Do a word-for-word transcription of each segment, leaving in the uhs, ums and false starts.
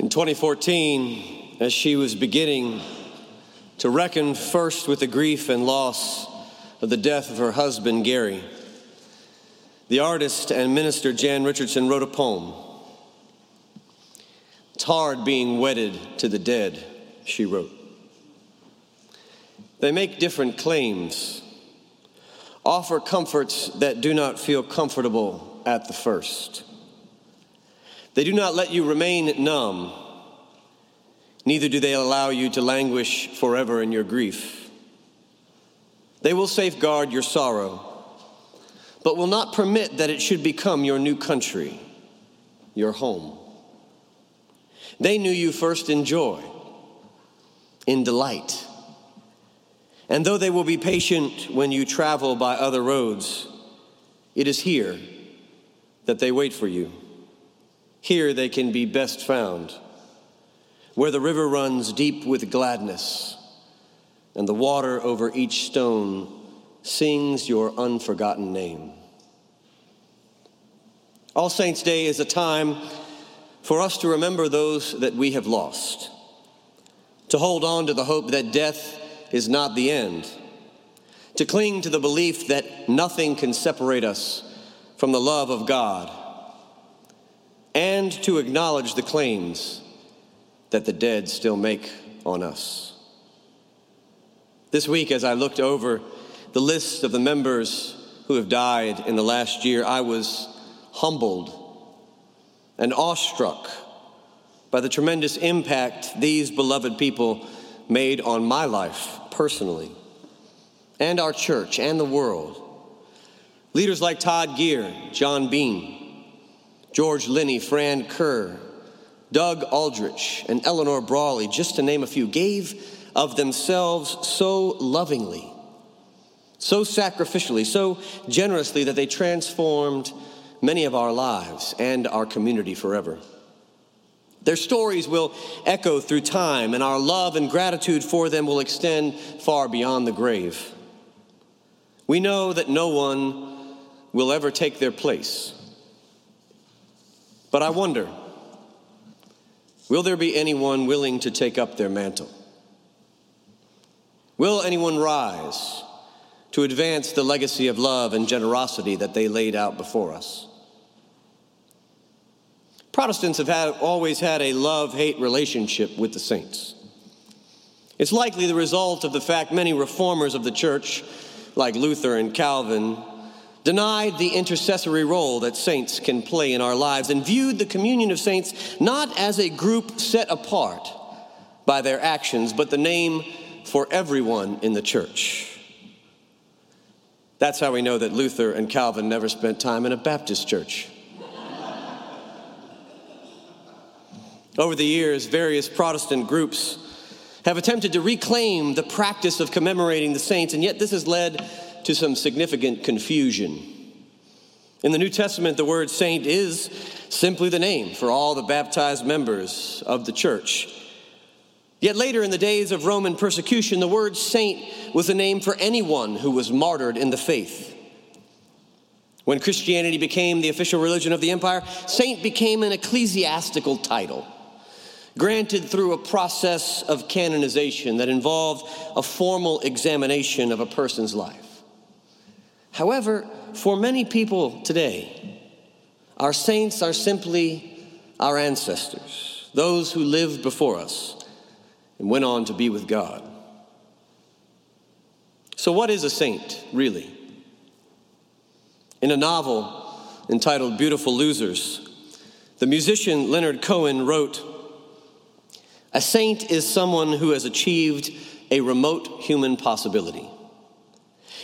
In twenty fourteen, as she was beginning to reckon first with the grief and loss of the death of her husband, Gary, the artist and minister Jan Richardson wrote a poem. "It's hard being wedded to the dead," she wrote. "They make different claims, offer comforts that do not feel comfortable at the first. They do not let you remain numb, neither do they allow you to languish forever in your grief. They will safeguard your sorrow, but will not permit that it should become your new country, your home. They knew you first in joy, in delight. And though they will be patient when you travel by other roads, it is here that they wait for you. Here they can be best found, where the river runs deep with gladness, and the water over each stone sings your unforgotten name." All Saints' Day is a time for us to remember those that we have lost, to hold on to the hope that death is not the end, to cling to the belief that nothing can separate us from the love of God, and to acknowledge the claims that the dead still make on us. This week, as I looked over the list of the members who have died in the last year, I was humbled and awestruck by the tremendous impact these beloved people made on my life personally, and our church and the world. Leaders like Todd Gere, John Bean, George Linney, Fran Kerr, Doug Aldrich, and Eleanor Brawley, just to name a few, gave of themselves so lovingly, so sacrificially, so generously that they transformed many of our lives and our community forever. Their stories will echo through time, and our love and gratitude for them will extend far beyond the grave. We know that no one will ever take their place. But I wonder, will there be anyone willing to take up their mantle? Will anyone rise to advance the legacy of love and generosity that they laid out before us? Protestants have had, always had a love-hate relationship with the saints. It's likely the result of the fact many reformers of the church, like Luther and Calvin, denied the intercessory role that saints can play in our lives and viewed the communion of saints not as a group set apart by their actions, but the name for everyone in the church. That's how we know that Luther and Calvin never spent time in a Baptist church. Over the years, various Protestant groups have attempted to reclaim the practice of commemorating the saints, and yet this has led to some significant confusion. In the New Testament, the word saint is simply the name for all the baptized members of the church. Yet later in the days of Roman persecution, the word saint was a name for anyone who was martyred in the faith. When Christianity became the official religion of the empire, saint became an ecclesiastical title, granted through a process of canonization that involved a formal examination of a person's life. However, for many people today, our saints are simply our ancestors, those who lived before us and went on to be with God. So what is a saint, really? In a novel entitled Beautiful Losers, the musician Leonard Cohen wrote, "A saint is someone who has achieved a remote human possibility.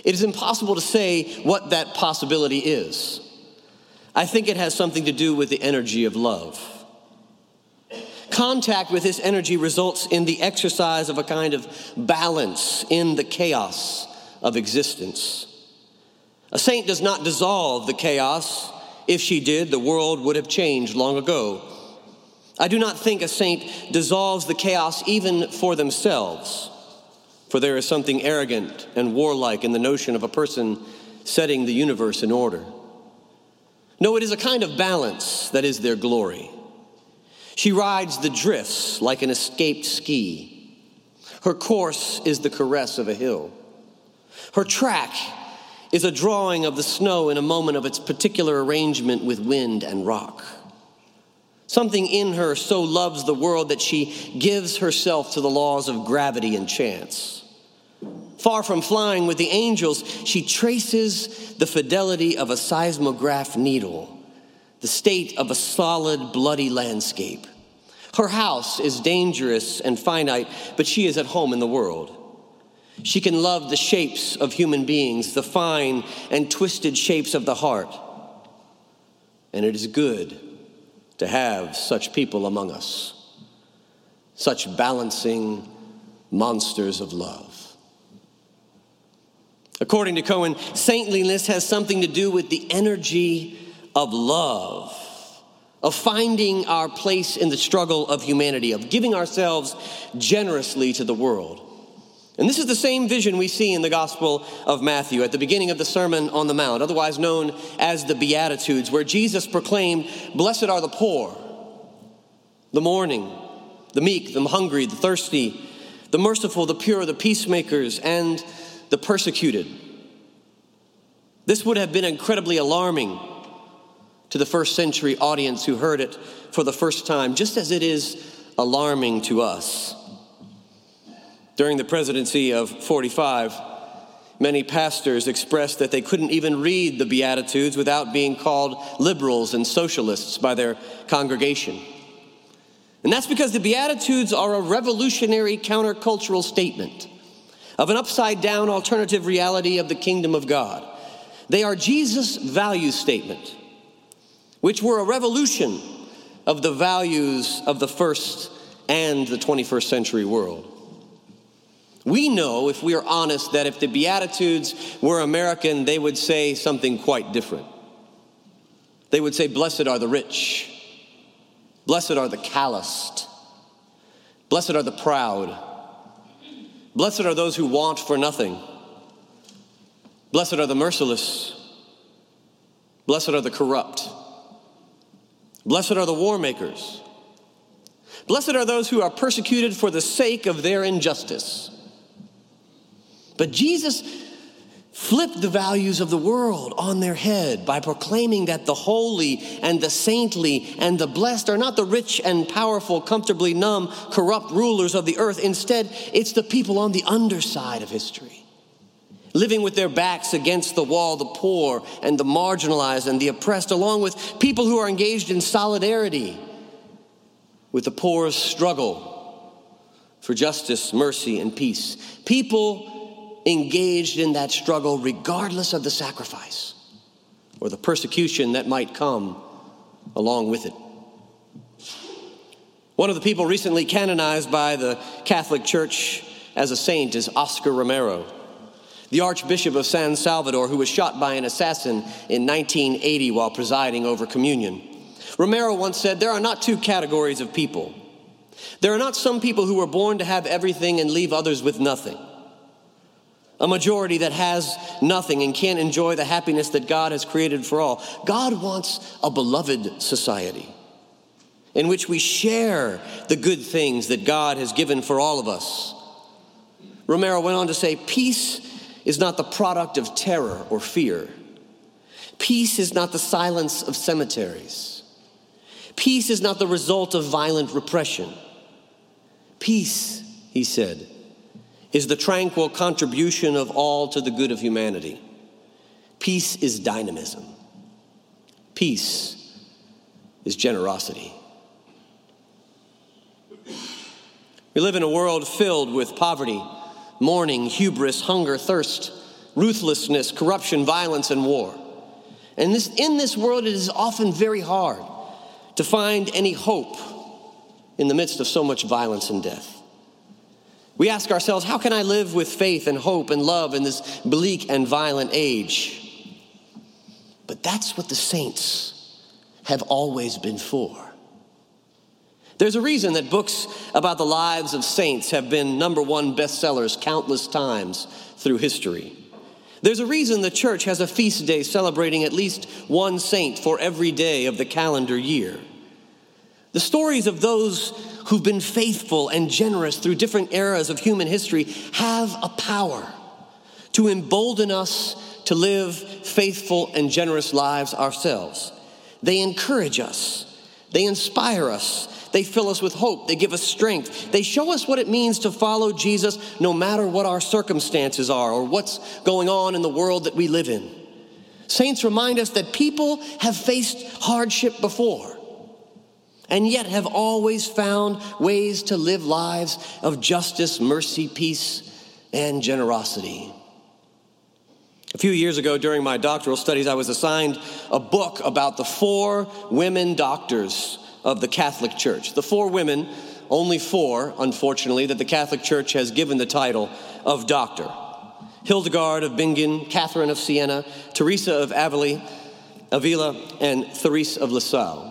It is impossible to say what that possibility is. I think it has something to do with the energy of love. Contact with this energy results in the exercise of a kind of balance in the chaos of existence. A saint does not dissolve the chaos. If she did, the world would have changed long ago. I do not think a saint dissolves the chaos even for themselves, for there is something arrogant and warlike in the notion of a person setting the universe in order. No, it is a kind of balance that is their glory. She rides the drifts like an escaped ski. Her course is the caress of a hill. Her track is a drawing of the snow in a moment of its particular arrangement with wind and rock. Something in her so loves the world that she gives herself to the laws of gravity and chance. Far from flying with the angels, she traces the fidelity of a seismograph needle, the state of a solid, bloody landscape. Her house is dangerous and finite, but she is at home in the world. She can love the shapes of human beings, the fine and twisted shapes of the heart. And it is good to have such people among us, such balancing monsters of love. According to Cohen, saintliness has something to do with the energy of love, of finding our place in the struggle of humanity, of giving ourselves generously to the world. And this is the same vision we see in the Gospel of Matthew at the beginning of the Sermon on the Mount, otherwise known as the Beatitudes, where Jesus proclaimed, "Blessed are the poor, the mourning, the meek, the hungry, the thirsty, the merciful, the pure, the peacemakers, and the persecuted." This would have been incredibly alarming to the first century audience who heard it for the first time, just as it is alarming to us. During the presidency of forty-five, many pastors expressed that they couldn't even read the Beatitudes without being called liberals and socialists by their congregation. And that's because the Beatitudes are a revolutionary countercultural statement of an upside-down alternative reality of the kingdom of God. They are Jesus' value statement, which were a revolution of the values of the first and the twenty-first century world. We know, if we are honest, that if the Beatitudes were American, they would say something quite different. They would say, "Blessed are the rich. Blessed are the calloused. Blessed are the proud. Blessed are those who want for nothing. Blessed are the merciless. Blessed are the corrupt. Blessed are the war makers. Blessed are those who are persecuted for the sake of their injustice." But Jesus flipped the values of the world on their head by proclaiming that the holy and the saintly and the blessed are not the rich and powerful, comfortably numb, corrupt rulers of the earth. Instead, it's the people on the underside of history, living with their backs against the wall, the poor and the marginalized and the oppressed, along with people who are engaged in solidarity with the poor's struggle for justice, mercy, and peace. People engaged in that struggle regardless of the sacrifice or the persecution that might come along with it. One of the people recently canonized by the Catholic Church as a saint is Oscar Romero, the Archbishop of San Salvador, who was shot by an assassin in nineteen eighty while presiding over communion. Romero once said, "There are not two categories of people. There are not some people who were born to have everything and leave others with nothing. A majority that has nothing and can't enjoy the happiness that God has created for all. God wants a beloved society in which we share the good things that God has given for all of us." Romero went on to say, "Peace is not the product of terror or fear. Peace is not the silence of cemeteries. Peace is not the result of violent repression. Peace," he said, "is the tranquil contribution of all to the good of humanity. Peace is dynamism. Peace is generosity." We live in a world filled with poverty, mourning, hubris, hunger, thirst, ruthlessness, corruption, violence, and war. And this, in this world, it is often very hard to find any hope in the midst of so much violence and death. We ask ourselves, how can I live with faith and hope and love in this bleak and violent age? But that's what the saints have always been for. There's a reason that books about the lives of saints have been number one bestsellers countless times through history. There's a reason the church has a feast day celebrating at least one saint for every day of the calendar year. The stories of those who've been faithful and generous through different eras of human history have a power to embolden us to live faithful and generous lives ourselves. They encourage us. They inspire us. They fill us with hope. They give us strength. They show us what it means to follow Jesus no matter what our circumstances are or what's going on in the world that we live in. Saints remind us that people have faced hardship before, and yet have always found ways to live lives of justice, mercy, peace, and generosity. A few years ago, during my doctoral studies, I was assigned a book about the four women doctors of the Catholic Church. The four women, only four, unfortunately, that the Catholic Church has given the title of doctor. Hildegard of Bingen, Catherine of Siena, Teresa of Avila, Avila, and Therese of Lisieux.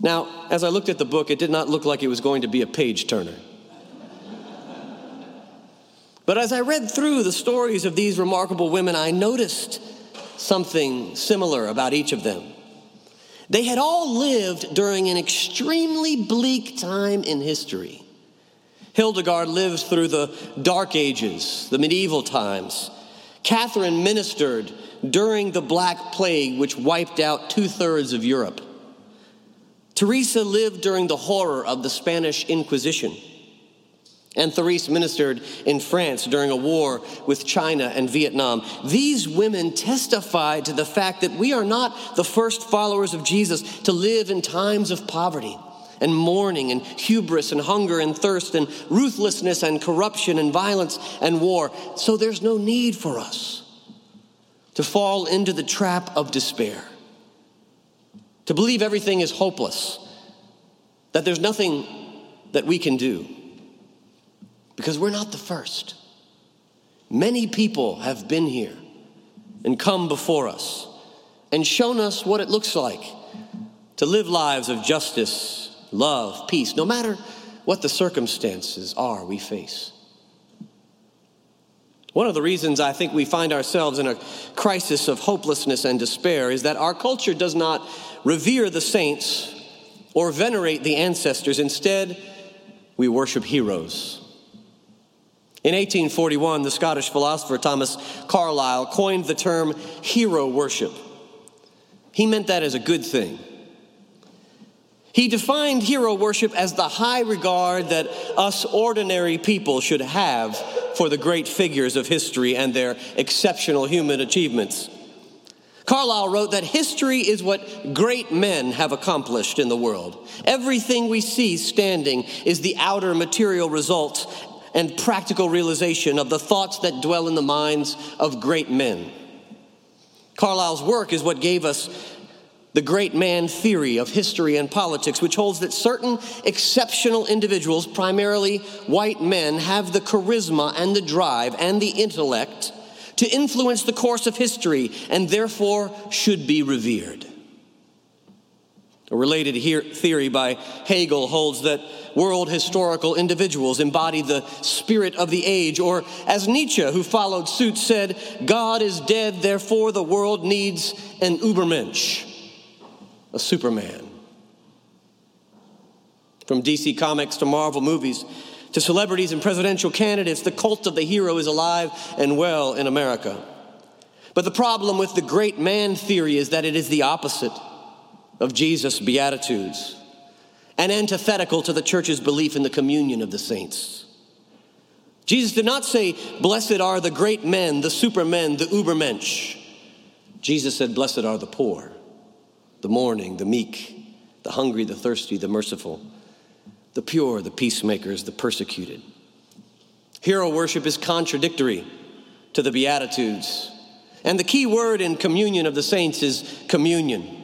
Now, as I looked at the book, it did not look like it was going to be a page-turner. But as I read through the stories of these remarkable women, I noticed something similar about each of them. They had all lived during an extremely bleak time in history. Hildegard lived through the Dark Ages, the medieval times. Catherine ministered during the Black Plague, which wiped out two-thirds of Europe. Teresa lived during the horror of the Spanish Inquisition, and Therese ministered in France during a war with China and Vietnam. These women testified to the fact that we are not the first followers of Jesus to live in times of poverty and mourning and hubris and hunger and thirst and ruthlessness and corruption and violence and war. So there's no need for us to fall into the trap of despair, to believe everything is hopeless, that there's nothing that we can do, because we're not the first. Many people have been here and come before us and shown us what it looks like to live lives of justice, love, peace, no matter what the circumstances are we face. One of the reasons I think we find ourselves in a crisis of hopelessness and despair is that our culture does not revere the saints or venerate the ancestors. Instead, we worship heroes. In eighteen forty-one, the Scottish philosopher Thomas Carlyle coined the term hero worship. He meant that as a good thing. He defined hero worship as the high regard that us ordinary people should have for the great figures of history and their exceptional human achievements. Carlyle wrote that history is what great men have accomplished in the world. Everything we see standing is the outer material results and practical realization of the thoughts that dwell in the minds of great men. Carlyle's work is what gave us the great man theory of history and politics, which holds that certain exceptional individuals, primarily white men, have the charisma and the drive and the intellect to influence the course of history and therefore should be revered. A related theory by Hegel holds that world historical individuals embody the spirit of the age, or as Nietzsche, who followed suit, said, God is dead, therefore the world needs an Übermensch, a Superman. From D C Comics to Marvel movies, to celebrities and presidential candidates, the cult of the hero is alive and well in America. But the problem with the great man theory is that it is the opposite of Jesus' Beatitudes, and antithetical to the church's belief in the communion of the saints. Jesus did not say, blessed are the great men, the supermen, the Übermensch. Jesus said, blessed are the poor, the mourning, the meek, the hungry, the thirsty, the merciful, the pure, the peacemakers, the persecuted. Hero worship is contradictory to the Beatitudes. And the key word in communion of the saints is communion.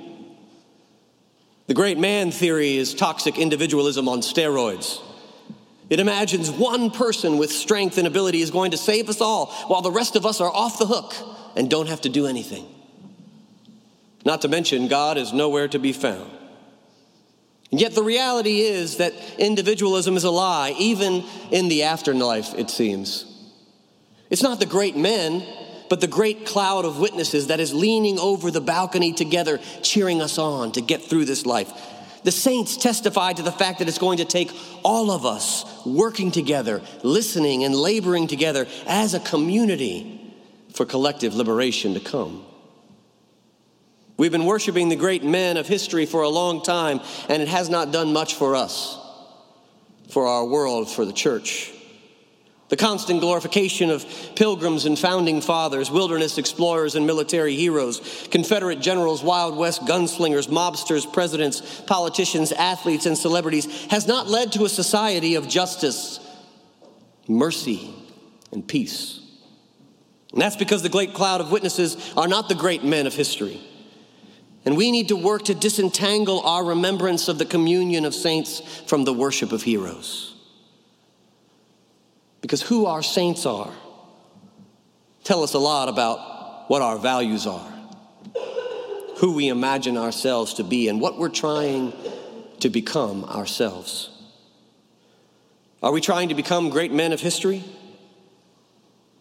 The great man theory is toxic individualism on steroids. It imagines one person with strength and ability is going to save us all, while the rest of us are off the hook and don't have to do anything. Not to mention, God is nowhere to be found. And yet the reality is that individualism is a lie, even in the afterlife, it seems. It's not the great men, but the great cloud of witnesses that is leaning over the balcony together, cheering us on to get through this life. The saints testify to the fact that it's going to take all of us working together, listening and laboring together as a community for collective liberation to come. We've been worshiping the great men of history for a long time, and it has not done much for us, for our world, for the church. The constant glorification of pilgrims and founding fathers, wilderness explorers and military heroes, Confederate generals, Wild West gunslingers, mobsters, presidents, politicians, athletes, and celebrities has not led to a society of justice, mercy, and peace. And that's because the great cloud of witnesses are not the great men of history. And we need to work to disentangle our remembrance of the communion of saints from the worship of heroes. Because who our saints are tell us a lot about what our values are, who we imagine ourselves to be, and what we're trying to become ourselves. Are we trying to become great men of history?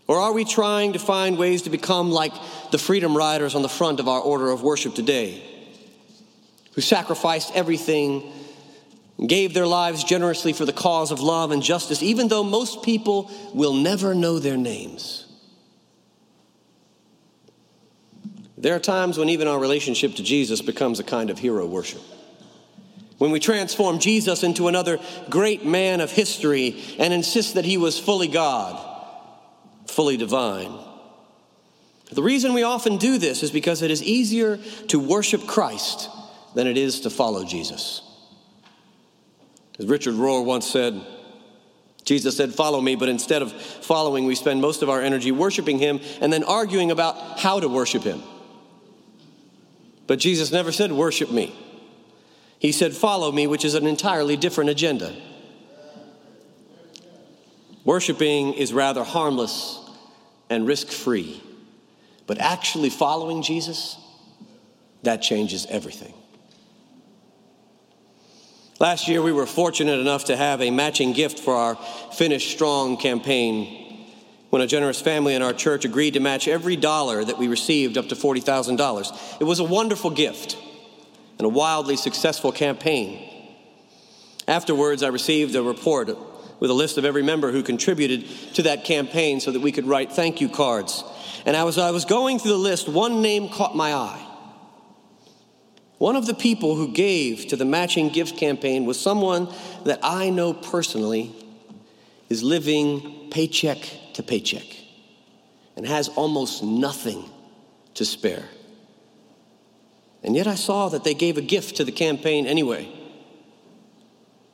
Or are we trying to find ways to become like the freedom riders on the front of our order of worship today, who sacrificed everything, gave their lives generously for the cause of love and justice, even though most people will never know their names? There are times when even our relationship to Jesus becomes a kind of hero worship, when we transform Jesus into another great man of history and insist that he was fully God, fully divine. The reason we often do this is because it is easier to worship Christ than it is to follow Jesus. As Richard Rohr once said, Jesus said, "Follow me," but instead of following, we spend most of our energy worshiping him and then arguing about how to worship him. But Jesus never said, "Worship me." He said, "Follow me," which is an entirely different agenda. Worshiping is rather harmless and risk-free, but actually following Jesus, that changes everything. Last year, we were fortunate enough to have a matching gift for our Finish Strong campaign when a generous family in our church agreed to match every dollar that we received up to forty thousand dollars. It was a wonderful gift and a wildly successful campaign. Afterwards, I received a report with a list of every member who contributed to that campaign so that we could write thank you cards. And as I was going through the list, one name caught my eye. One of the people who gave to the matching gift campaign was someone that I know personally is living paycheck to paycheck and has almost nothing to spare. And yet I saw that they gave a gift to the campaign anyway.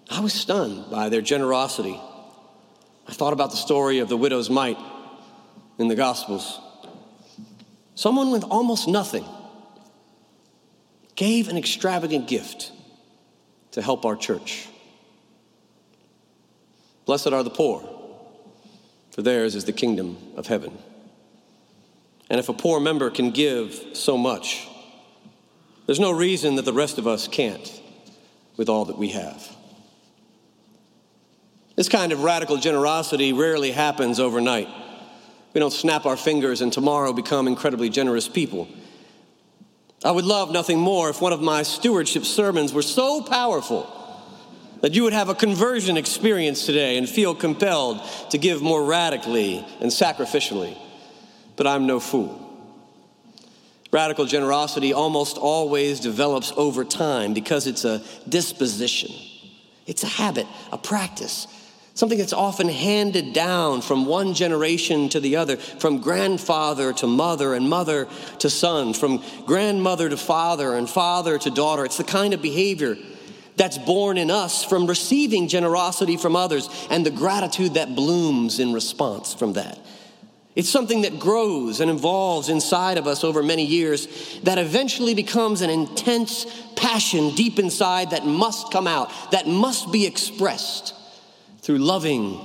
I was stunned by their generosity. I thought about the story of the widow's mite in the Gospels. Someone with almost nothing gave an extravagant gift to help our church. Blessed are the poor, for theirs is the kingdom of heaven. And if a poor member can give so much, there's no reason that the rest of us can't with all that we have. This kind of radical generosity rarely happens overnight. We don't snap our fingers and tomorrow become incredibly generous people. I would love nothing more if one of my stewardship sermons were so powerful that you would have a conversion experience today and feel compelled to give more radically and sacrificially. But I'm no fool. Radical generosity almost always develops over time because it's a disposition. It's a habit, a practice, something that's often handed down from one generation to the other, from grandfather to mother and mother to son, from grandmother to father and father to daughter. It's the kind of behavior that's born in us from receiving generosity from others and the gratitude that blooms in response from that. It's something that grows and evolves inside of us over many years that eventually becomes an intense passion deep inside that must come out, that must be expressed through loving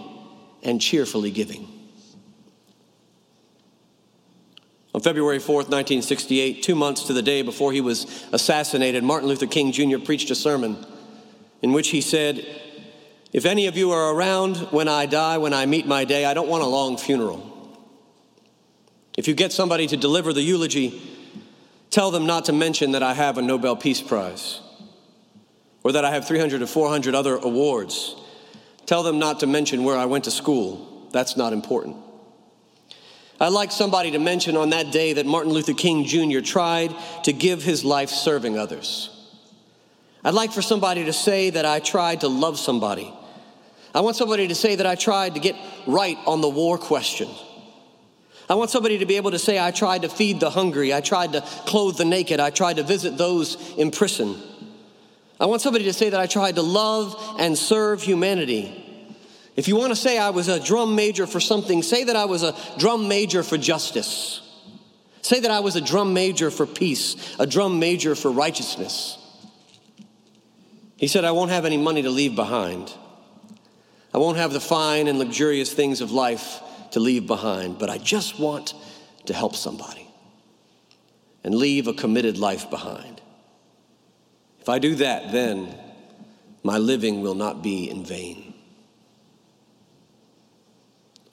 and cheerfully giving. On February fourth, nineteen sixty-eight, two months to the day before he was assassinated, Martin Luther King Junior preached a sermon in which he said, "If any of you are around when I die, when I meet my day, I don't want a long funeral. If you get somebody to deliver the eulogy, tell them not to mention that I have a Nobel Peace Prize. or that I have three hundred to four hundred other awards. Tell them not to mention where I went to school. That's not important. I'd like somebody to mention on that day that Martin Luther King Junior tried to give his life serving others. I'd like for somebody to say that I tried to love somebody. I want somebody to say that I tried to get right on the war question. I want somebody to be able to say I tried to feed the hungry. I tried to clothe the naked. I tried to visit those in prison. I want somebody to say that I tried to love and serve humanity. If you want to say I was a drum major for something, say that I was a drum major for justice. Say that I was a drum major for peace, a drum major for righteousness. He said, I won't have any money to leave behind. I won't have the fine and luxurious things of life to leave behind, but I just want to help somebody and leave a committed life behind. If I do that, then my living will not be in vain.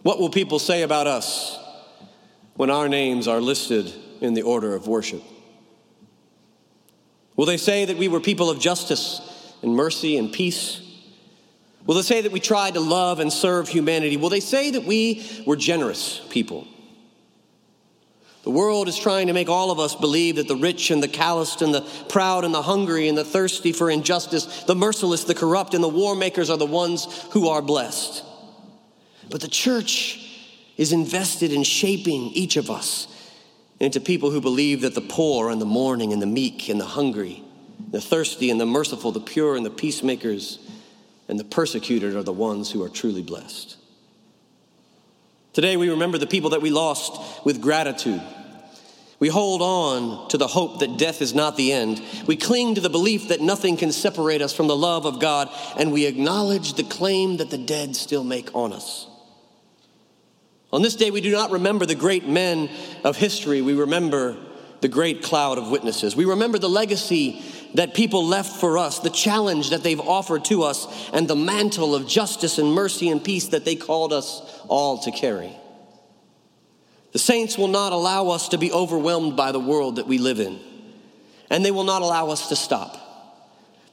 What will people say about us when our names are listed in the order of worship? Will they say that we were people of justice and mercy and peace? Will they say that we tried to love and serve humanity? Will they say that we were generous people? The world is trying to make all of us believe that the rich and the calloused and the proud and the hungry and the thirsty for injustice, the merciless, the corrupt, and the war makers are the ones who are blessed. But the church is invested in shaping each of us into people who believe that the poor and the mourning and the meek and the hungry, the thirsty and the merciful, the pure and the peacemakers, and the persecuted are the ones who are truly blessed. Today we remember the people that we lost with gratitude. We hold on to the hope that death is not the end. We cling to the belief that nothing can separate us from the love of God, and we acknowledge the claim that the dead still make on us. On this day, we do not remember the great men of history. We remember the great cloud of witnesses. We remember the legacy that people left for us, the challenge that they've offered to us, and the mantle of justice and mercy and peace that they called us all to carry. The saints will not allow us to be overwhelmed by the world that we live in, and they will not allow us to stop.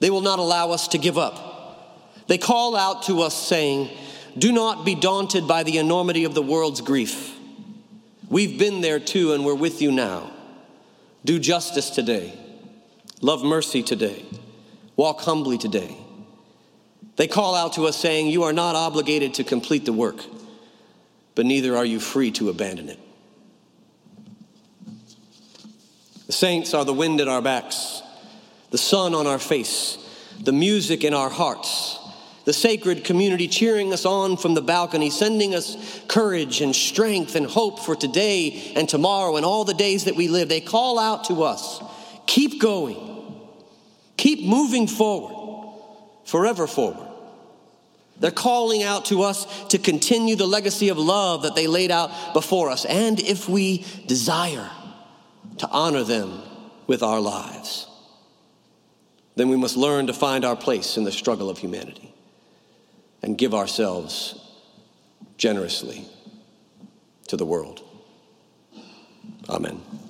They will not allow us to give up. They call out to us saying, do not be daunted by the enormity of the world's grief. We've been there too, and we're with you now. Do justice today. Love mercy today. Walk humbly today. They call out to us saying, you are not obligated to complete the work, but neither are you free to abandon it. The saints are the wind at our backs, the sun on our face, the music in our hearts, the sacred community cheering us on from the balcony, sending us courage and strength and hope for today and tomorrow and all the days that we live. They call out to us, keep going, keep moving forward, forever forward. They're calling out to us to continue the legacy of love that they laid out before us, and if we desire to honor them with our lives, then we must learn to find our place in the struggle of humanity and give ourselves generously to the world. Amen.